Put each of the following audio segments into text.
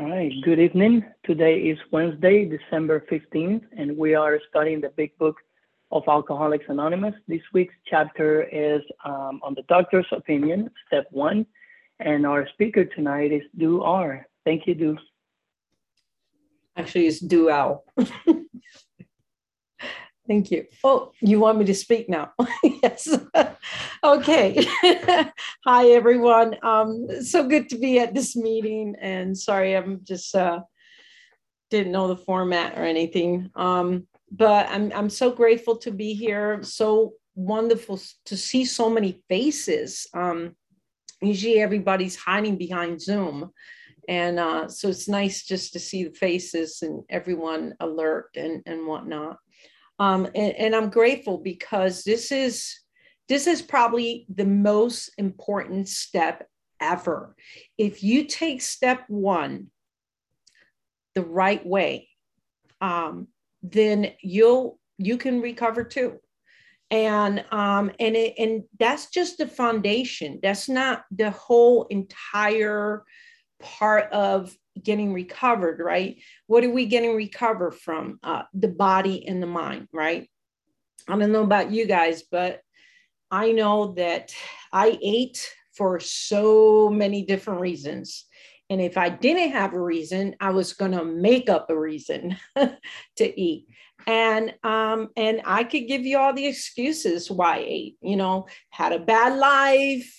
All right, good evening. Today is Wednesday, December 15th, and we are studying the big book of Alcoholics Anonymous. This week's chapter is on the doctor's opinion, step one, and our speaker tonight is Du O. Thank you, Du. Actually, it's Du O. Thank you. Oh, you want me to speak now? Yes. Okay. Hi, everyone. So good to be at this meeting. And sorry, I'm just didn't know the format or anything. But I'm so grateful to be here. So wonderful to see so many faces. Usually everybody's hiding behind Zoom. And so it's nice just to see the faces and everyone alert and whatnot. And I'm grateful because this is probably the most important step ever. If you take step one the right way, then you can recover too. And that's just the foundation. That's not the whole entire part of getting recovered, right? What are we getting recovered from? The body and the mind, right? I don't know about you guys, but I know that I ate for so many different reasons. And if I didn't have a reason, I was going to make up a reason to eat. And I could give you all the excuses why I ate, had a bad life,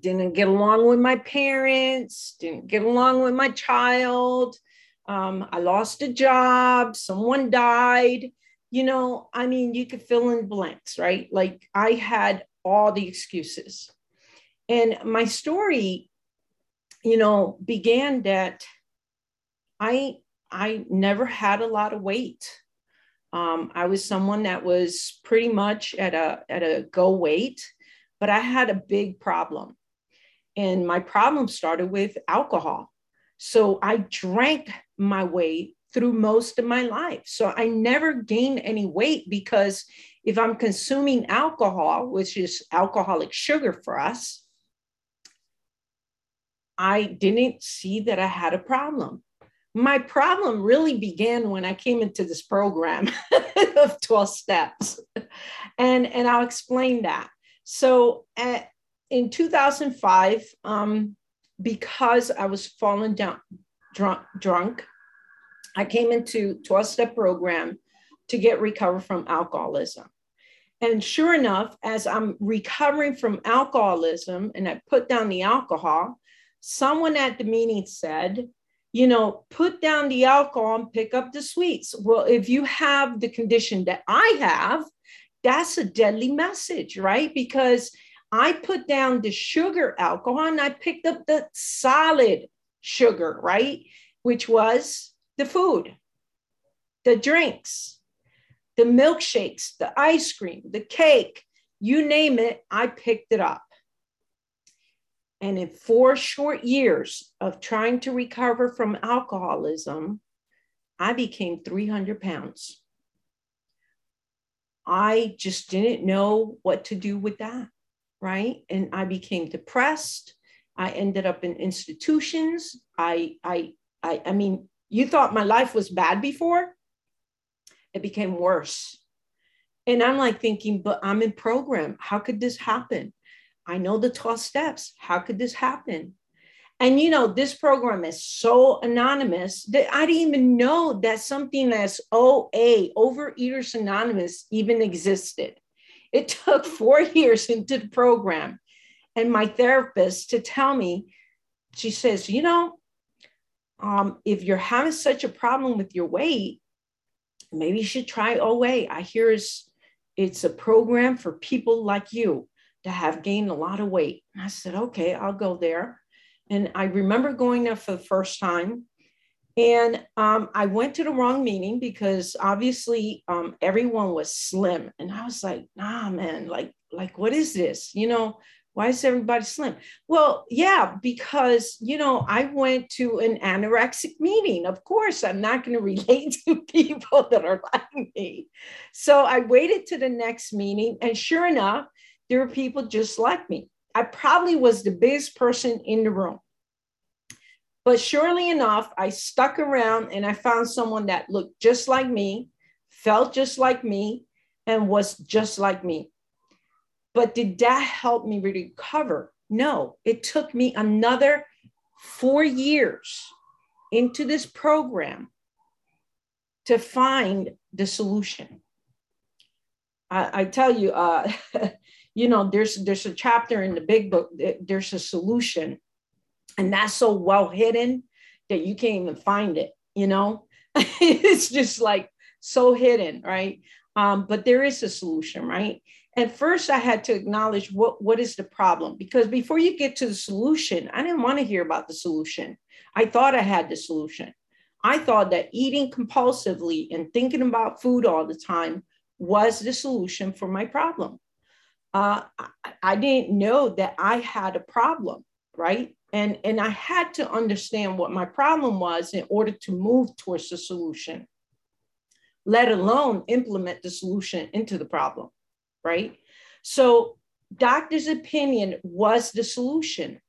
didn't get along with my parents, didn't get along with my child. I lost a job, someone died, you could fill in blanks, right? Like I had all the excuses. And my story, began that I never had a lot of weight. I was someone that was pretty much at a go weight, but I had a big problem. And my problem started with alcohol. So I drank my way through most of my life. So I never gained any weight because if I'm consuming alcohol, which is alcoholic sugar for us, I didn't see that I had a problem. My problem really began when I came into this program of 12 steps. And I'll explain that. So in 2005, because I was falling down drunk, I came into 12-step program to get recovered from alcoholism. And sure enough, as I'm recovering from alcoholism and I put down the alcohol, someone at the meeting said, put down the alcohol and pick up the sweets. Well, if you have the condition that I have, that's a deadly message, right? Because I put down the sugar alcohol and I picked up the solid sugar, right? Which was the food, the drinks, the milkshakes, the ice cream, the cake, you name it, I picked it up. And in 4 short years of trying to recover from alcoholism, I became 300 pounds. I just didn't know what to do with that, right? And I became depressed. I ended up in institutions. I mean, you thought my life was bad before? It became worse. And I'm like thinking, but I'm in program. How could this happen? I know the 12 steps. How could this happen? And this program is so anonymous that I didn't even know that something that's OA, Overeaters Anonymous, even existed. It took 4 years into the program. And my therapist to tell me, she says, if you're having such a problem with your weight, maybe you should try OA. I hear it's a program for people like you that have gained a lot of weight. And I said, okay, I'll go there. And I remember going there for the first time. And I went to the wrong meeting because obviously everyone was slim. And I was like, nah, man, like, what is this? Why is everybody slim? Well, yeah, because, I went to an anorexic meeting. Of course, I'm not going to relate to people that are like me. So I waited to the next meeting. And sure enough, there were people just like me. I probably was the biggest person in the room. But surely enough, I stuck around and I found someone that looked just like me, felt just like me, and was just like me. But did that help me recover? No, it took me another 4 years into this program to find the solution. I tell you, you know, there's a chapter in the big book, there's a solution, and that's so well hidden that you can't even find it, you know? It's just like so hidden, right? But there is a solution, right? And first I had to acknowledge what is the problem, because before you get to the solution, I didn't want to hear about the solution. I thought I had the solution. I thought that eating compulsively and thinking about food all the time was the solution for my problem. I didn't know that I had a problem, right? And I had to understand what my problem was in order to move towards the solution, let alone implement the solution into the problem, right? So doctor's opinion was the solution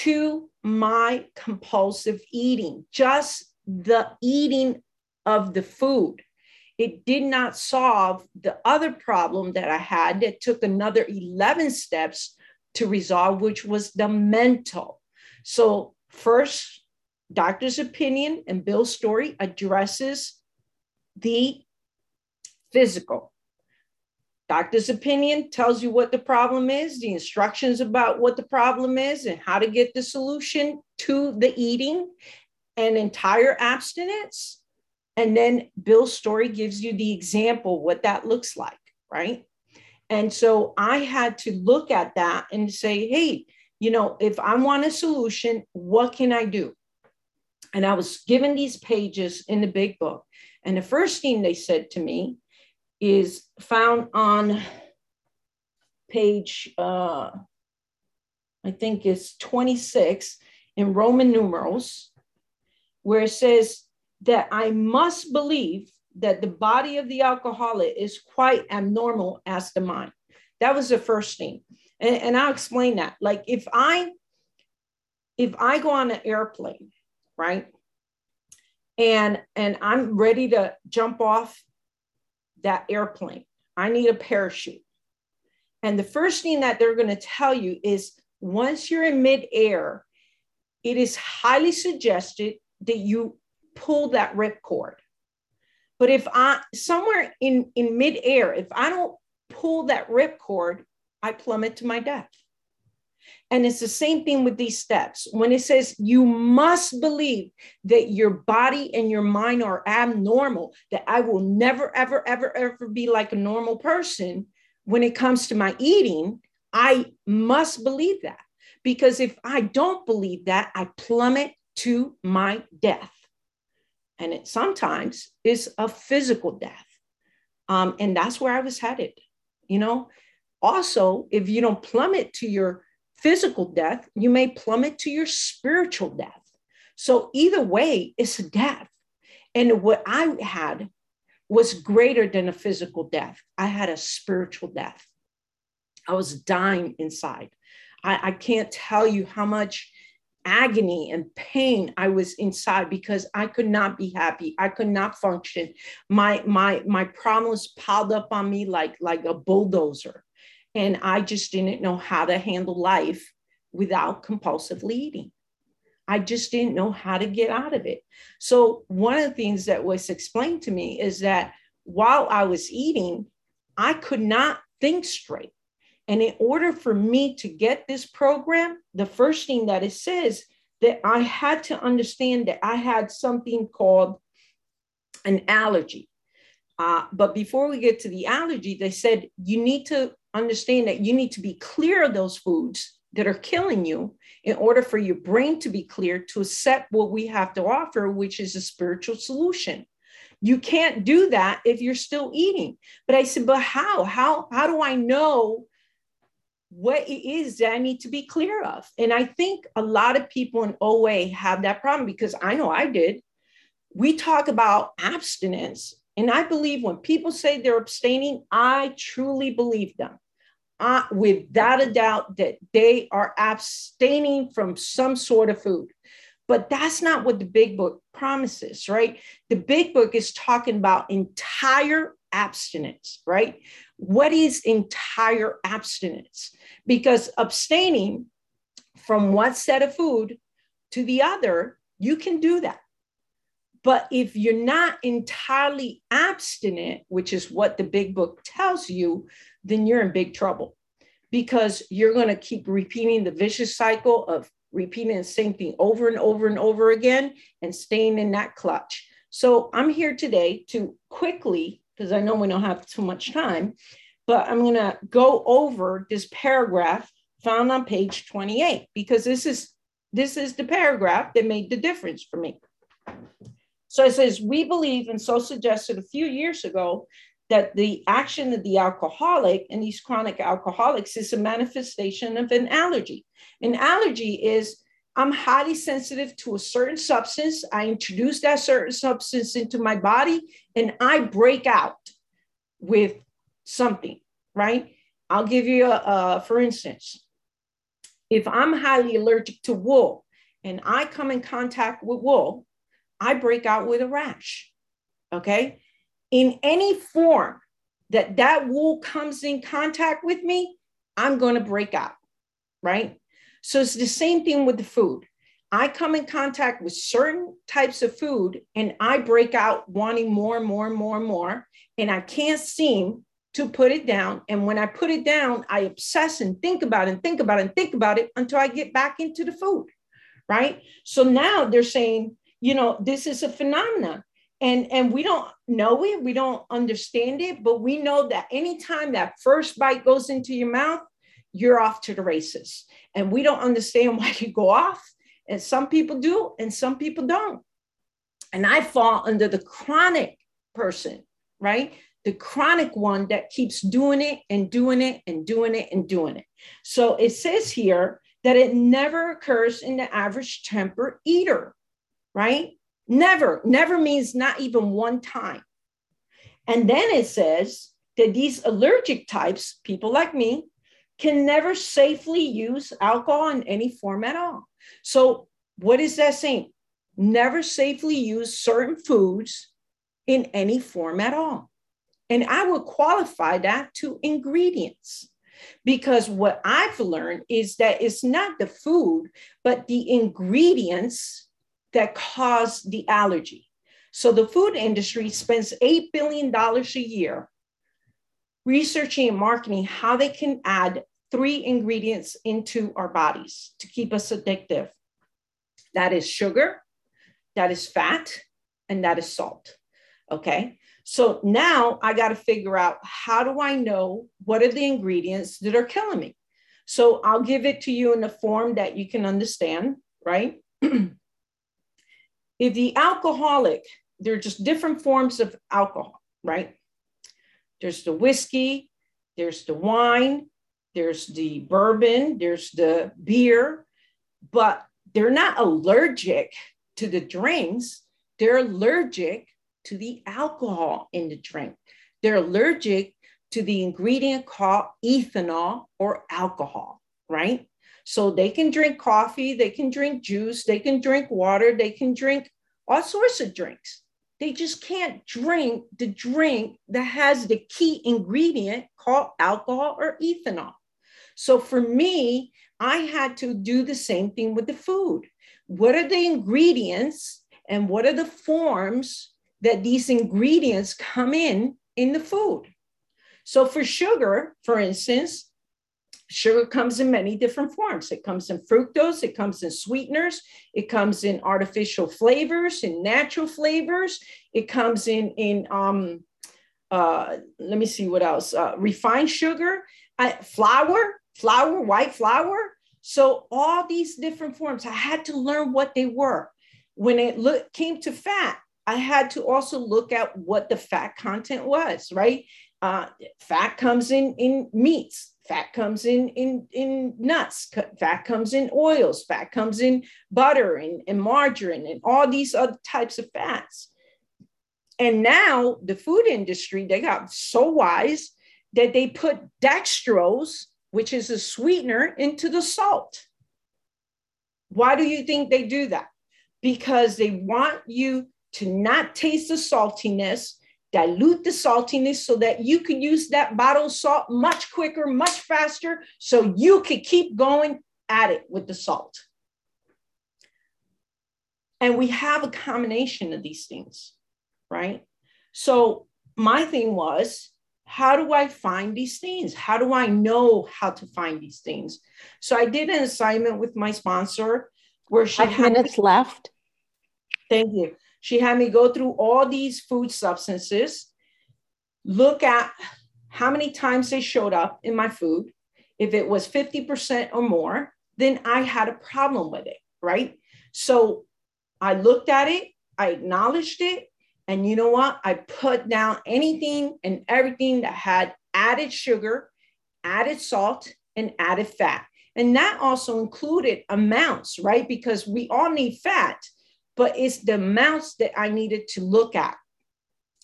to my compulsive eating, just the eating of the food. It did not solve the other problem that I had that took another 11 steps to resolve, which was the mental. So first, doctor's opinion and Bill's story addresses the physical. Doctor's opinion tells you what the problem is, the instructions about what the problem is and how to get the solution to the eating and entire abstinence. And then Bill's story gives you the example, what that looks like, right? And so I had to look at that and say, hey, you know, if I want a solution, what can I do? And I was given these pages in the big book. And the first thing they said to me is found on page, I think it's 26 in Roman numerals, where it says that I must believe that the body of the alcoholic is quite abnormal as the mind. That was the first thing. And I'll explain that. Like if I go on an airplane, right? And I'm ready to jump off that airplane. I need a parachute. And the first thing that they're going to tell you is once you're in midair, it is highly suggested that you pull that ripcord. But if I, somewhere in midair, if I don't pull that ripcord, I plummet to my death. And it's the same thing with these steps. When it says you must believe that your body and your mind are abnormal, that I will never, ever, ever, ever be like a normal person when it comes to my eating, I must believe that. Because if I don't believe that, I plummet to my death. And it sometimes is a physical death. And that's where I was headed. You know, also, if you don't plummet to your physical death, you may plummet to your spiritual death. So either way, it's a death. And what I had was greater than a physical death. I had a spiritual death. I was dying inside. I can't tell you how much agony and pain I was inside because I could not be happy. I could not function. My problems piled up on me like a bulldozer. And I just didn't know how to handle life without compulsively eating. I just didn't know how to get out of it. So one of the things that was explained to me is that while I was eating, I could not think straight. And in order for me to get this program, the first thing that it says that I had to understand that I had something called an allergy. But before we get to the allergy, they said, you need to understand that you need to be clear of those foods that are killing you in order for your brain to be clear to accept what we have to offer, which is a spiritual solution. You can't do that if you're still eating. But I said, but how do I know what it is that I need to be clear of? And I think a lot of people in OA have that problem because I know I did. We talk about abstinence. And I believe when people say they're abstaining, I truly believe them. Without a doubt that they are abstaining from some sort of food. But that's not what the big book promises, right? The big book is talking about entire abstinence, right? What is entire abstinence? Because abstaining from one set of food to the other, you can do that. But if you're not entirely abstinent, which is what the big book tells you, then you're in big trouble because you're going to keep repeating the vicious cycle of repeating the same thing over and over and over again and staying in that clutch. So I'm here today to quickly, because I know we don't have too much time, but I'm going to go over this paragraph found on page 28, because this is the paragraph that made the difference for me. So it says, we believe, and so suggested a few years ago, that the action of the alcoholic and these chronic alcoholics is a manifestation of an allergy. An allergy is, I'm highly sensitive to a certain substance. I introduce that certain substance into my body and I break out with something, right? I'll give you a for instance, if I'm highly allergic to wool and I come in contact with wool, I break out with a rash, okay? In any form that wool comes in contact with me, I'm going to break out, right? So it's the same thing with the food. I come in contact with certain types of food and I break out wanting more and more and more and more, and I can't seem to put it down. And when I put it down, I obsess and think about it and think about it and think about it until I get back into the food, right? So now they're saying, you know, this is a phenomenon. And we don't know it, we don't understand it, but we know that anytime that first bite goes into your mouth, you're off to the races. And we don't understand why you go off. And some people do, and some people don't. And I fall under the chronic person, right? The chronic one that keeps doing it and doing it and doing it and doing it. So it says here that it never occurs in the average temper eater, right? Never means not even one time. And then it says that these allergic types, people like me, can never safely use alcohol in any form at all. So what is that saying? Never safely use certain foods in any form at all. And I would qualify that to ingredients, because what I've learned is that it's not the food, but the ingredients that cause the allergy. So the food industry spends $8 billion a year researching and marketing how they can add 3 ingredients into our bodies to keep us addictive. That is sugar, that is fat, and that is salt, okay? So now I got to figure out, how do I know what are the ingredients that are killing me? So I'll give it to you in a form that you can understand, right? If the alcoholic, there are just different forms of alcohol, right? There's the whiskey, there's the wine, there's the bourbon, there's the beer, but they're not allergic to the drinks. They're allergic to the alcohol in the drink. They're allergic to the ingredient called ethanol or alcohol, right? So they can drink coffee, they can drink juice, they can drink water, they can drink all sorts of drinks. They just can't drink the drink that has the key ingredient called alcohol or ethanol. So for me, I had to do the same thing with the food. What are the ingredients and what are the forms that these ingredients come in the food? So for sugar, for instance, sugar comes in many different forms. It comes in fructose, it comes in sweeteners, it comes in artificial flavors, in natural flavors, it comes in refined sugar, flour, white flour. So all these different forms, I had to learn what they were. When it came to fat, I had to also look at what the fat content was, right? Fat comes in meats. Fat comes in nuts, fat comes in oils, fat comes in butter and margarine and all these other types of fats. And now the food industry, they got so wise that they put dextrose, which is a sweetener, into the salt. Why do you think they do that? because they want you to not taste the saltiness, dilute the saltiness so that you can use that bottle of salt much quicker, much faster, so you can keep going at it with the salt. And we have a combination of these things, right? So my thing was, how do I find these things? How do I know how to find these things? So I did an assignment with my sponsor where she had 5 minutes left. Thank you. She had me go through all these food substances, look at how many times they showed up in my food. If it was 50% or more, then I had a problem with it, right? So I looked at it, I acknowledged it. And you know what? I put down anything and everything that had added sugar, added salt, and added fat. And that also included amounts, right? Because we all need fat, but it's the amounts that I needed to look at.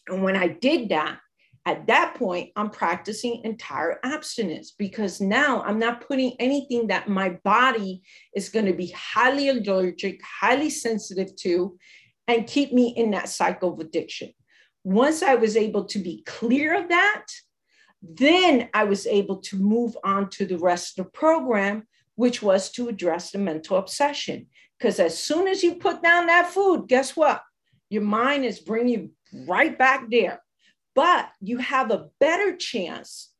And when I did that, at that point, I'm practicing entire abstinence because now I'm not putting anything that my body is going to be highly allergic, highly sensitive to, and keep me in that cycle of addiction. Once I was able to be clear of that, then I was able to move on to the rest of the program, which was to address the mental obsession. Because as soon as you put down that food, guess what? Your mind is bringing you right back there. But you have a better chance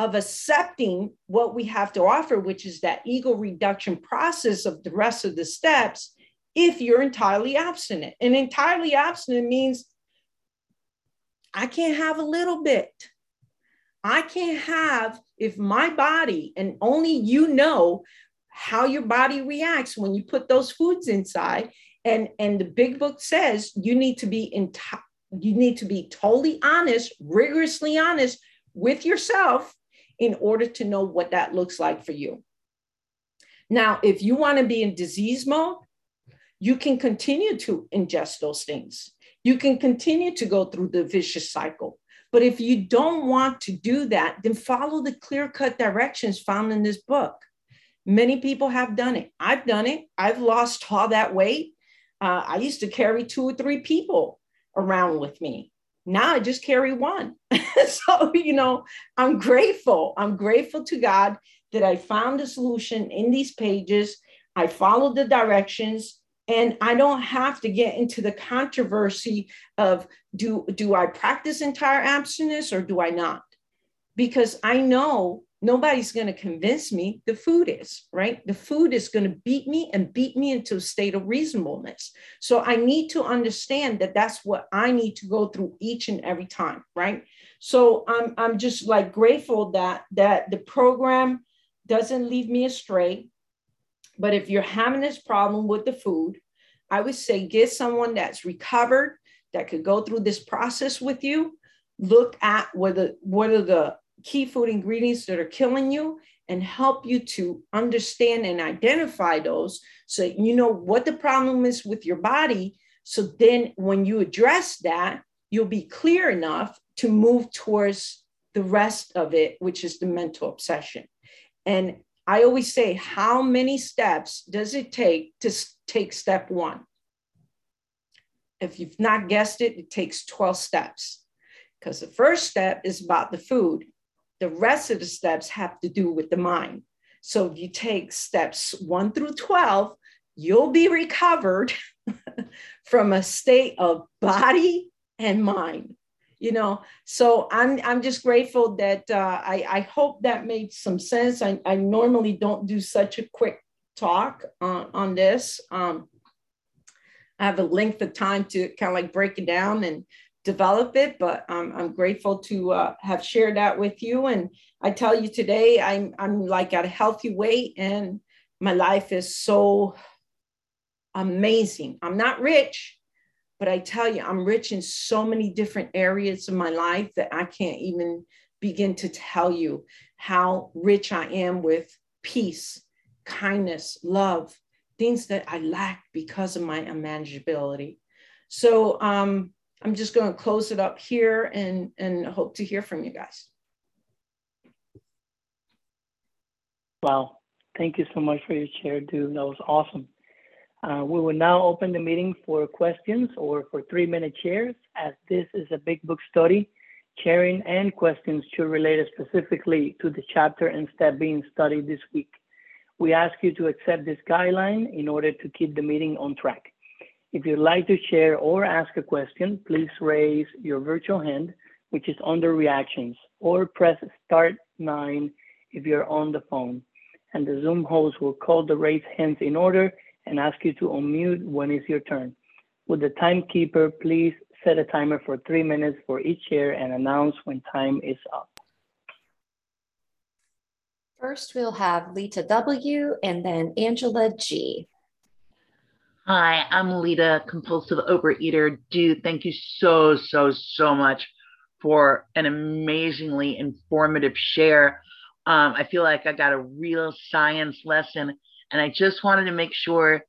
of accepting what we have to offer, which is that ego reduction process of the rest of the steps, if you're entirely abstinent. And entirely abstinent means I can't have a little bit. I can't have, if my body, and only you know how your body reacts when you put those foods inside. And the big book says you need to be totally honest, rigorously honest with yourself in order to know what that looks like for you. Now, if you want to be in disease mode, you can continue to ingest those things. You can continue to go through the vicious cycle. But if you don't want to do that, then follow the clear-cut directions found in this book. Many people have done it. I've done it. I've lost all that weight. I used to carry 2 or 3 people around with me. Now I just carry one. So, you know, I'm grateful. I'm grateful to God that I found a solution in these pages. I followed the directions. And I don't have to get into the controversy of do I practice entire abstinence or do I not? Because I know nobody's going to convince me the food is, right? The food is going to beat me into a state of reasonableness. So I need to understand that that's what I need to go through each and every time, right? So I'm just like grateful that the program doesn't leave me astray. But if you're having this problem with the food, I would say get someone that's recovered, that could go through this process with you, look at what are the key food ingredients that are killing you, and help you to understand and identify those so that you know what the problem is with your body. So then when you address that, you'll be clear enough to move towards the rest of it, which is the mental obsession. And I always say, how many steps does it take to take step one? If you've not guessed it, it takes 12 steps, because the first step is about the food. The rest of the steps have to do with the mind. So if you take steps 1 through 12, you'll be recovered from a state of body and mind. You know, so I'm just grateful that I hope that made some sense. I normally don't do such a quick talk on this. I have a length of time to kind of like break it down and develop it, but I'm grateful to have shared that with you. And I tell you today, I'm like at a healthy weight and my life is so amazing. I'm not rich. But I tell you, I'm rich in so many different areas of my life that I can't even begin to tell you how rich I am with peace, kindness, love, things that I lack because of my unmanageability. So I'm just going to close it up here and hope to hear from you guys. Wow. Thank you so much for your share, Du. That was awesome. We will now open the meeting for questions or for 3-minute shares, as this is a big book study. Sharing and questions should relate specifically to the chapter and step being studied this week. We ask you to accept this guideline in order to keep the meeting on track. If you'd like to share or ask a question, please raise your virtual hand, which is under reactions, or press *9 if you're on the phone. And the Zoom host will call the raised hands in order and ask you to unmute when it's your turn. Would the timekeeper please set a timer for 3 minutes for each share and announce when time is up. First, we'll have Lita W. and then Angela G. Hi, I'm Lita, compulsive overeater. Du, thank you so much for an amazingly informative share. I feel like I got a real science lesson, and I just wanted to make sure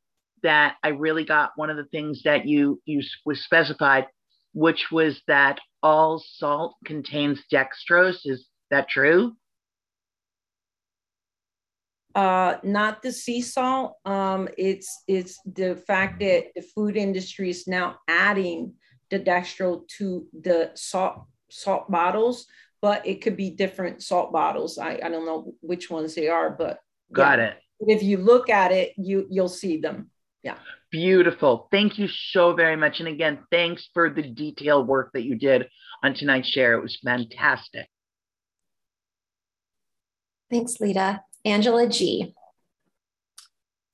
that I really got one of the things that you was specified, which was that all salt contains dextrose. Is that true? Not the sea salt. It's the fact that the food industry is now adding the dextrose to the salt bottles, but it could be different salt bottles. I don't know which ones they are, but got it. If you look at it, you'll see them. Yeah. Beautiful. Thank you so very much. And again, thanks for the detailed work that you did on tonight's share. It was fantastic. Thanks, Lita. Angela G.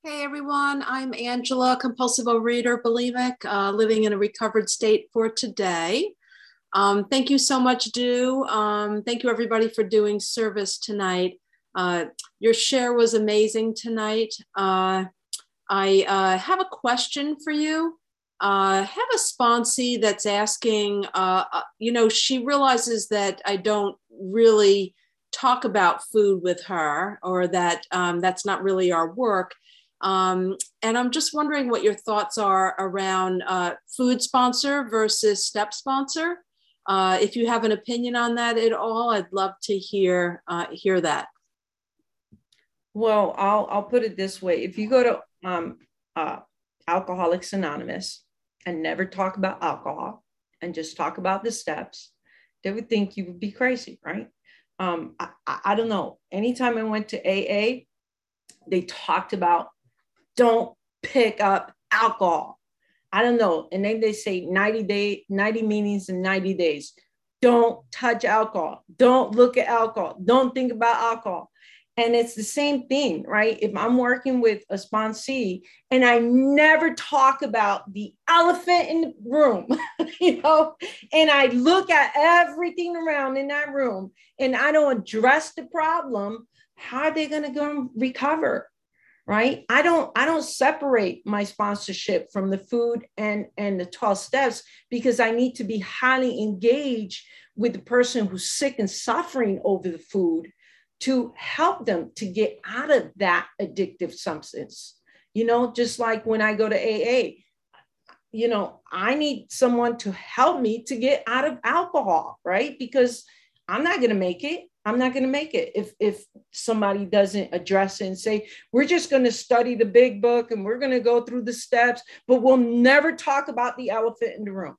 Hey, everyone. I'm Angela, compulsive overeater, bulimic, living in a recovered state for today. Thank you so much, Du. Thank you, everybody, for doing service tonight. Your share was amazing tonight. I have a question for you. I have a sponsee that's asking, she realizes that I don't really talk about food with her, or that that's not really our work. And I'm just wondering what your thoughts are around food sponsor versus step sponsor. If you have an opinion on that at all, I'd love to hear that. Well, I'll put it this way. If you go to Alcoholics Anonymous and never talk about alcohol and just talk about the steps, they would think you would be crazy, right? I don't know. Anytime I went to AA, they talked about don't pick up alcohol. I don't know. And then they say 90 meetings in 90 days. Don't touch alcohol. Don't look at alcohol. Don't think about alcohol. And it's the same thing, right? If I'm working with a sponsee and I never talk about the elephant in the room, and I look at everything around in that room and I don't address the problem, how are they going to go and recover, right? I don't separate my sponsorship from the food and the 12 steps, because I need to be highly engaged with the person who's sick and suffering over the food, to help them to get out of that addictive substance. Just like when I go to AA, I need someone to help me to get out of alcohol, right? Because I'm not going to make it. If somebody doesn't address it and say, we're just going to study the big book and we're going to go through the steps, but we'll never talk about the elephant in the room.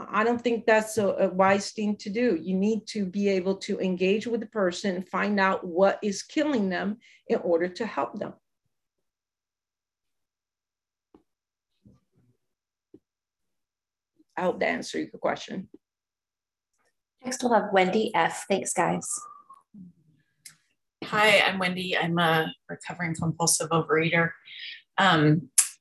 I don't think that's a wise thing to do. You need to be able to engage with the person and find out what is killing them in order to help them. I hope that answered your question. Next, we'll have Wendy F. Thanks, guys. Hi, I'm Wendy. I'm a recovering compulsive overeater.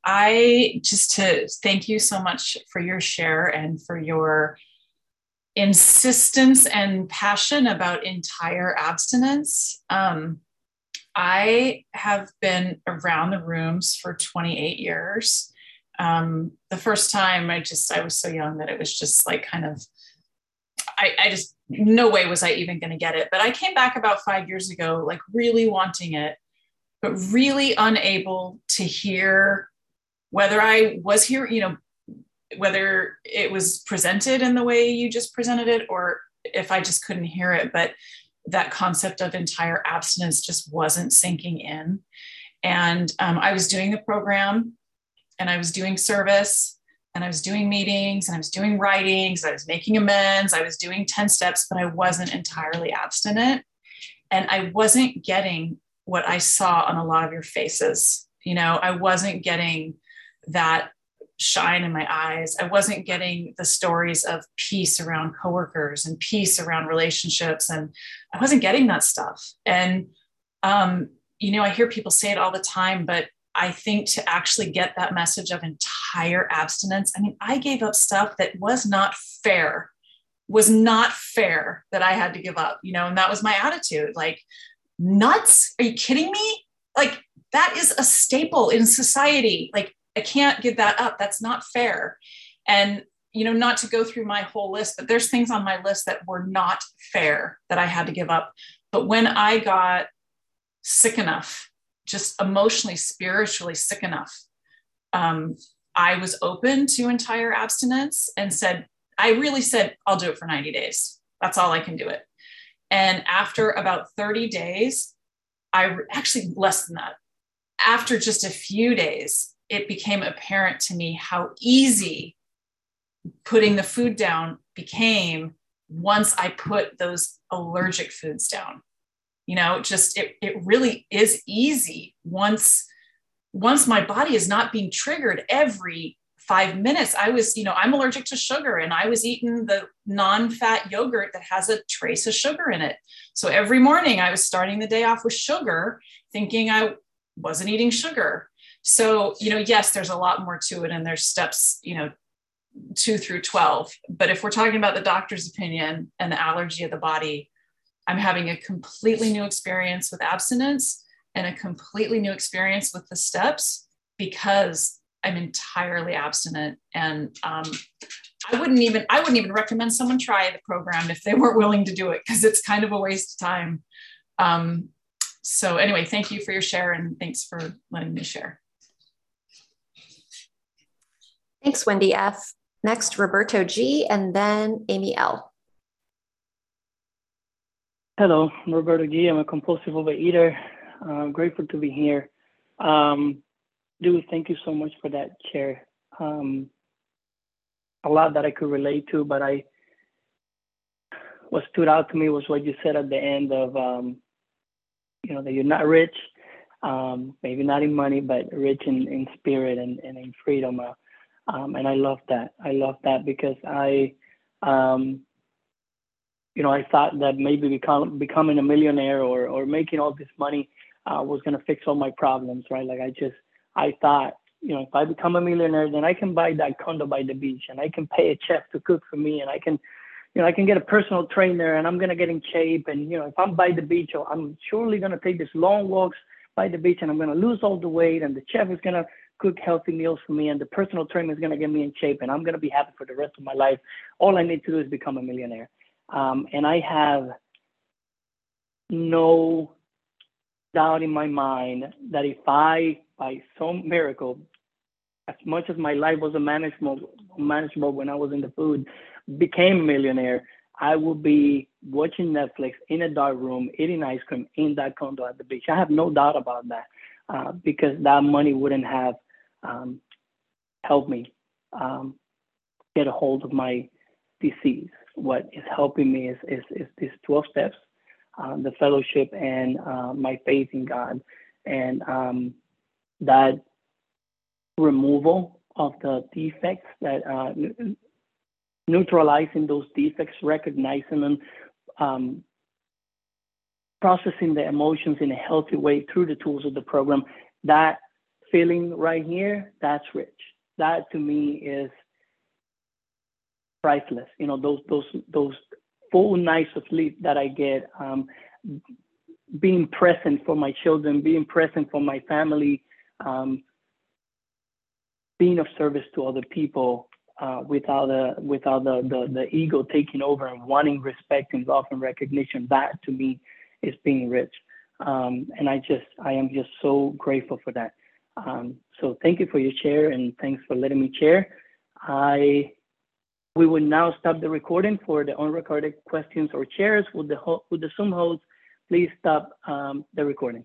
I just to thank you so much for your share and for your insistence and passion about entire abstinence. I have been around the rooms for 28 years. The first time I was so young that it was just like kind of, no way was I even going to get it. But I came back about 5 years ago, like really wanting it, but really unable to hear whether I was here, whether it was presented in the way you just presented it, or if I just couldn't hear it, but that concept of entire abstinence just wasn't sinking in. And I was doing the program and I was doing service and I was doing meetings and I was doing writings, I was making amends, I was doing 10 steps, but I wasn't entirely abstinent. And I wasn't getting what I saw on a lot of your faces. You know, I wasn't getting that shine in my eyes. I wasn't getting the stories of peace around coworkers and peace around relationships. And I wasn't getting that stuff. And, you know, I hear people say it all the time, but I think to actually get that message of entire abstinence, I mean, I gave up stuff that was not fair that I had to give up, you know, and that was my attitude. Like, nuts? Are you kidding me? Like, that is a staple in society. Like, I can't give that up. That's not fair. And, you know, not to go through my whole list, but there's things on my list that were not fair that I had to give up. But when I got sick enough, just emotionally, spiritually sick enough, I was open to entire abstinence and said, I'll do it for 90 days. That's all I can do it. And after about 30 days, actually less than that, after just a few days, it became apparent to me how easy putting the food down became once I put those allergic foods down. You know, just, it really is easy once my body is not being triggered every 5 minutes. I was, you know, I'm allergic to sugar and I was eating the non-fat yogurt that has a trace of sugar in it. So every morning I was starting the day off with sugar, thinking I wasn't eating sugar. So, you know, yes, there's a lot more to it and there's steps, you know, 2 through 12, but if we're talking about the doctor's opinion and the allergy of the body, I'm having a completely new experience with abstinence and a completely new experience with the steps because I'm entirely abstinent. And I wouldn't even recommend someone try the program if they weren't willing to do it, because it's kind of a waste of time. So anyway, thank you for your share and thanks for letting me share. Thanks, Wendy F. Next, Roberto G. and then Amy L. Hello, I'm Roberto G. I'm a compulsive overeater. I'm grateful to be here. Du, thank you so much for that share. A lot that I could relate to, but what stood out to me was what you said at the end of, you know, that you're not rich, maybe not in money, but rich in spirit and in freedom. And I love that. I love that because you know, I thought that maybe becoming a millionaire or making all this money was going to fix all my problems, right? Like I thought, you know, if I become a millionaire, then I can buy that condo by the beach and I can pay a chef to cook for me and I can, you know, I can get a personal trainer and I'm going to get in shape. And, you know, if I'm by the beach, I'm surely going to take these long walks by the beach and I'm going to lose all the weight and the chef is going to cook healthy meals for me and the personal trainer is going to get me in shape and I'm going to be happy for the rest of my life. All I need to do is become a millionaire. And I have no doubt in my mind that if I, by some miracle, as much as my life was manageable when I was in the food, became a millionaire, I would be watching Netflix in a dark room, eating ice cream in that condo at the beach. I have no doubt about that because that money wouldn't have helped me get a hold of my disease. What is helping me is these 12 steps, the fellowship and my faith in God. And that removal of the defects, that neutralizing those defects, recognizing them, processing the emotions in a healthy way through the tools of the program, that feeling right here, that's rich. That to me is priceless. You know, those full nights of sleep that I get, being present for my children, being present for my family, being of service to other people without the ego taking over and wanting respect and love and recognition. That to me is being rich, and I am just so grateful for that. So thank you for your share and thanks for letting me share. We will now stop the recording for the unrecorded questions or shares. Would the Zoom host please stop the recording?